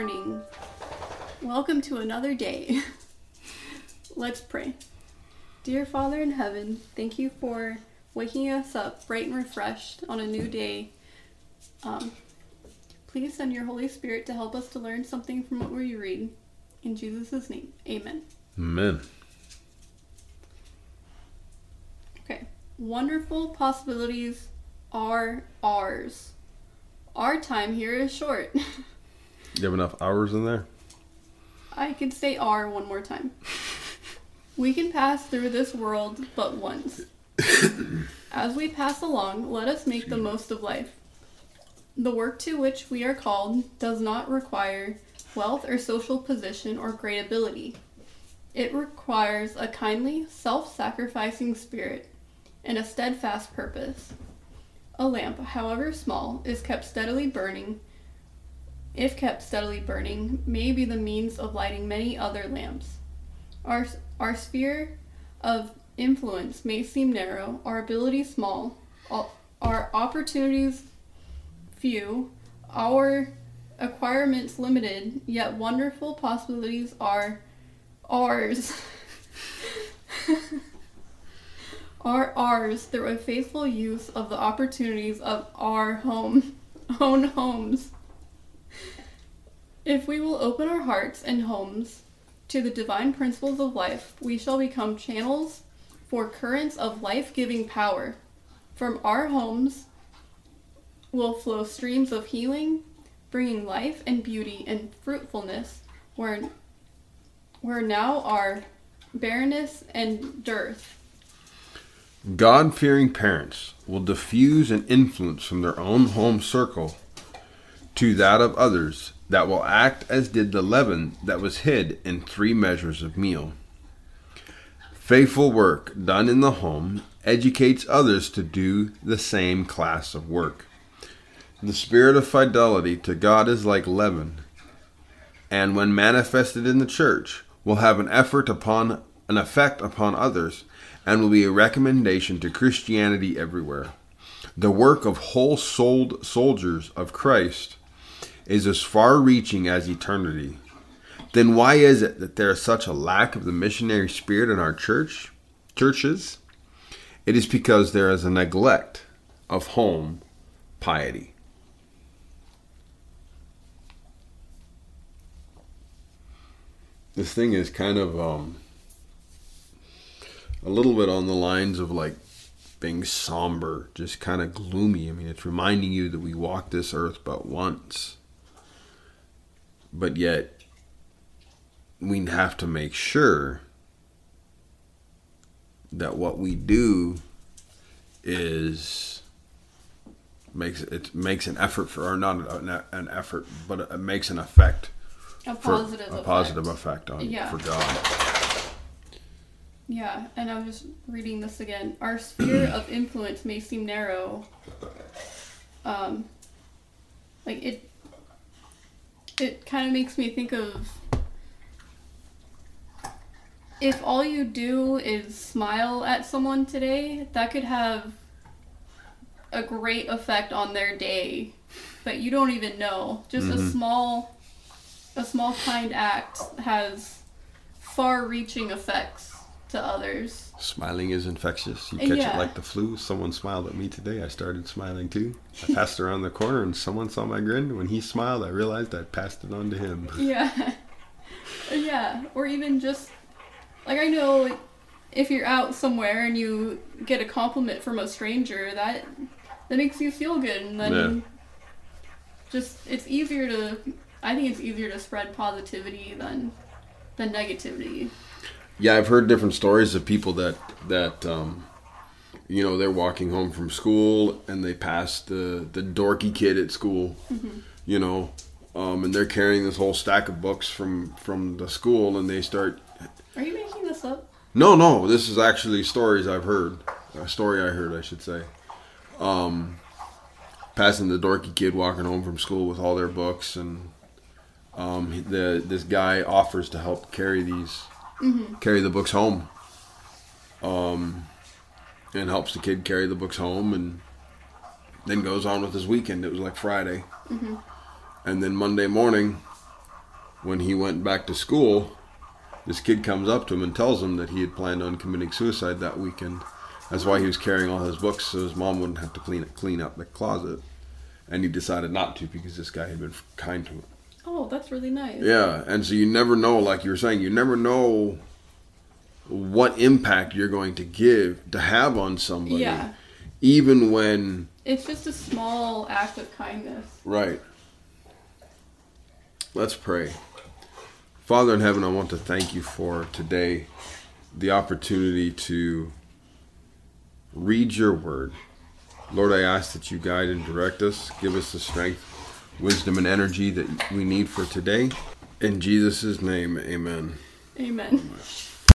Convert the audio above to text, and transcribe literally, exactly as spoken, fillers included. morning. Welcome to another day. Let's pray. Dear Father in heaven, thank you for waking us up bright and refreshed on a new day. Um, please send your Holy Spirit to help us to learn something from what we read. In Jesus' name, amen. Amen. Okay. Wonderful possibilities are ours. Our time here is short. You have enough hours in there? I can say R one more time. We can pass through this world but once. As we pass along, let us make the most of life. The work to which we are called does not require wealth or social position or great ability. It requires a kindly, self-sacrificing spirit and a steadfast purpose. A lamp, however small, is kept steadily burning. If kept steadily burning, may be the means of lighting many other lamps. Our our sphere of influence may seem narrow, our ability small, our opportunities few, our acquirements limited, yet wonderful possibilities are ours. Are ours through a faithful use of the opportunities of our home, own homes. If we will open our hearts and homes to the divine principles of life, we shall become channels for currents of life-giving power. From our homes will flow streams of healing, bringing life and beauty and fruitfulness where, where now are barrenness and dearth. God-fearing parents will diffuse an influence from their own home circle to that of others that will act as did the leaven that was hid in three measures of meal. Faithful work done in the home educates others to do the same class of work. The spirit of fidelity to God is like leaven, and when manifested in the church, will have an effort upon an effect upon others, and will be a recommendation to Christianity everywhere. The work of whole-souled soldiers of Christ is as far-reaching as eternity. Then why is it that there is such a lack of the missionary spirit in our church, churches? It is because there is a neglect of home piety. This thing is kind of... um. a little bit on the lines of like being somber, just kind of gloomy. I mean, it's reminding you that we walk this earth but once. But yet, we have to make sure that what we do is makes it makes an effort for, or not an effort, but it makes an effect, a positive, for, effect. A positive effect on yeah. for God. Yeah, and I'm just reading this again. Our sphere of influence may seem narrow. Um, like it, it kind of makes me think of if all you do is smile at someone today, that could have a great effect on their day, but you don't even know. Just mm-hmm. a small, a small kind act has far-reaching effects to others. Smiling is infectious. You catch yeah. it like the flu. Someone smiled at me today. I started smiling too. I passed around the corner and someone saw my grin. When he smiled, I realized I passed it on to him. Yeah. Yeah. Or even just, like, I know if you're out somewhere and you get a compliment from a stranger, that that makes you feel good. And then yeah. just, it's easier to, I think it's easier to spread positivity than than negativity. Yeah, I've heard different stories of people that, that um, you know, they're walking home from school and they pass the, the dorky kid at school, mm-hmm. you know, um, and they're carrying this whole stack of books from, from the school and they start... Are you making this up? No, no. This is actually stories I've heard. A story I heard, I should say. Um, passing the dorky kid walking home from school with all their books, and um, the this guy offers to help carry these... Mm-hmm. carry the books home, um, and helps the kid carry the books home, and then goes on with his weekend. It was like Friday, mm-hmm. and then Monday morning, when he went back to school, this kid comes up to him and tells him that he had planned on committing suicide that weekend. That's why he was carrying all his books, so his mom wouldn't have to clean it, clean up the closet. And he decided not to because this guy had been kind to him. Oh, that's really nice. Yeah, and so you never know, like you were saying, you never know what impact you're going to give, to have on somebody. Yeah. Even when... It's just a small act of kindness. Right. Let's pray. Father in heaven, I want to thank you for today, the opportunity to read your word. Lord, I ask that you guide and direct us. Give us the strength, wisdom, and energy that we need for today. In Jesus' name, amen. Amen. Amen.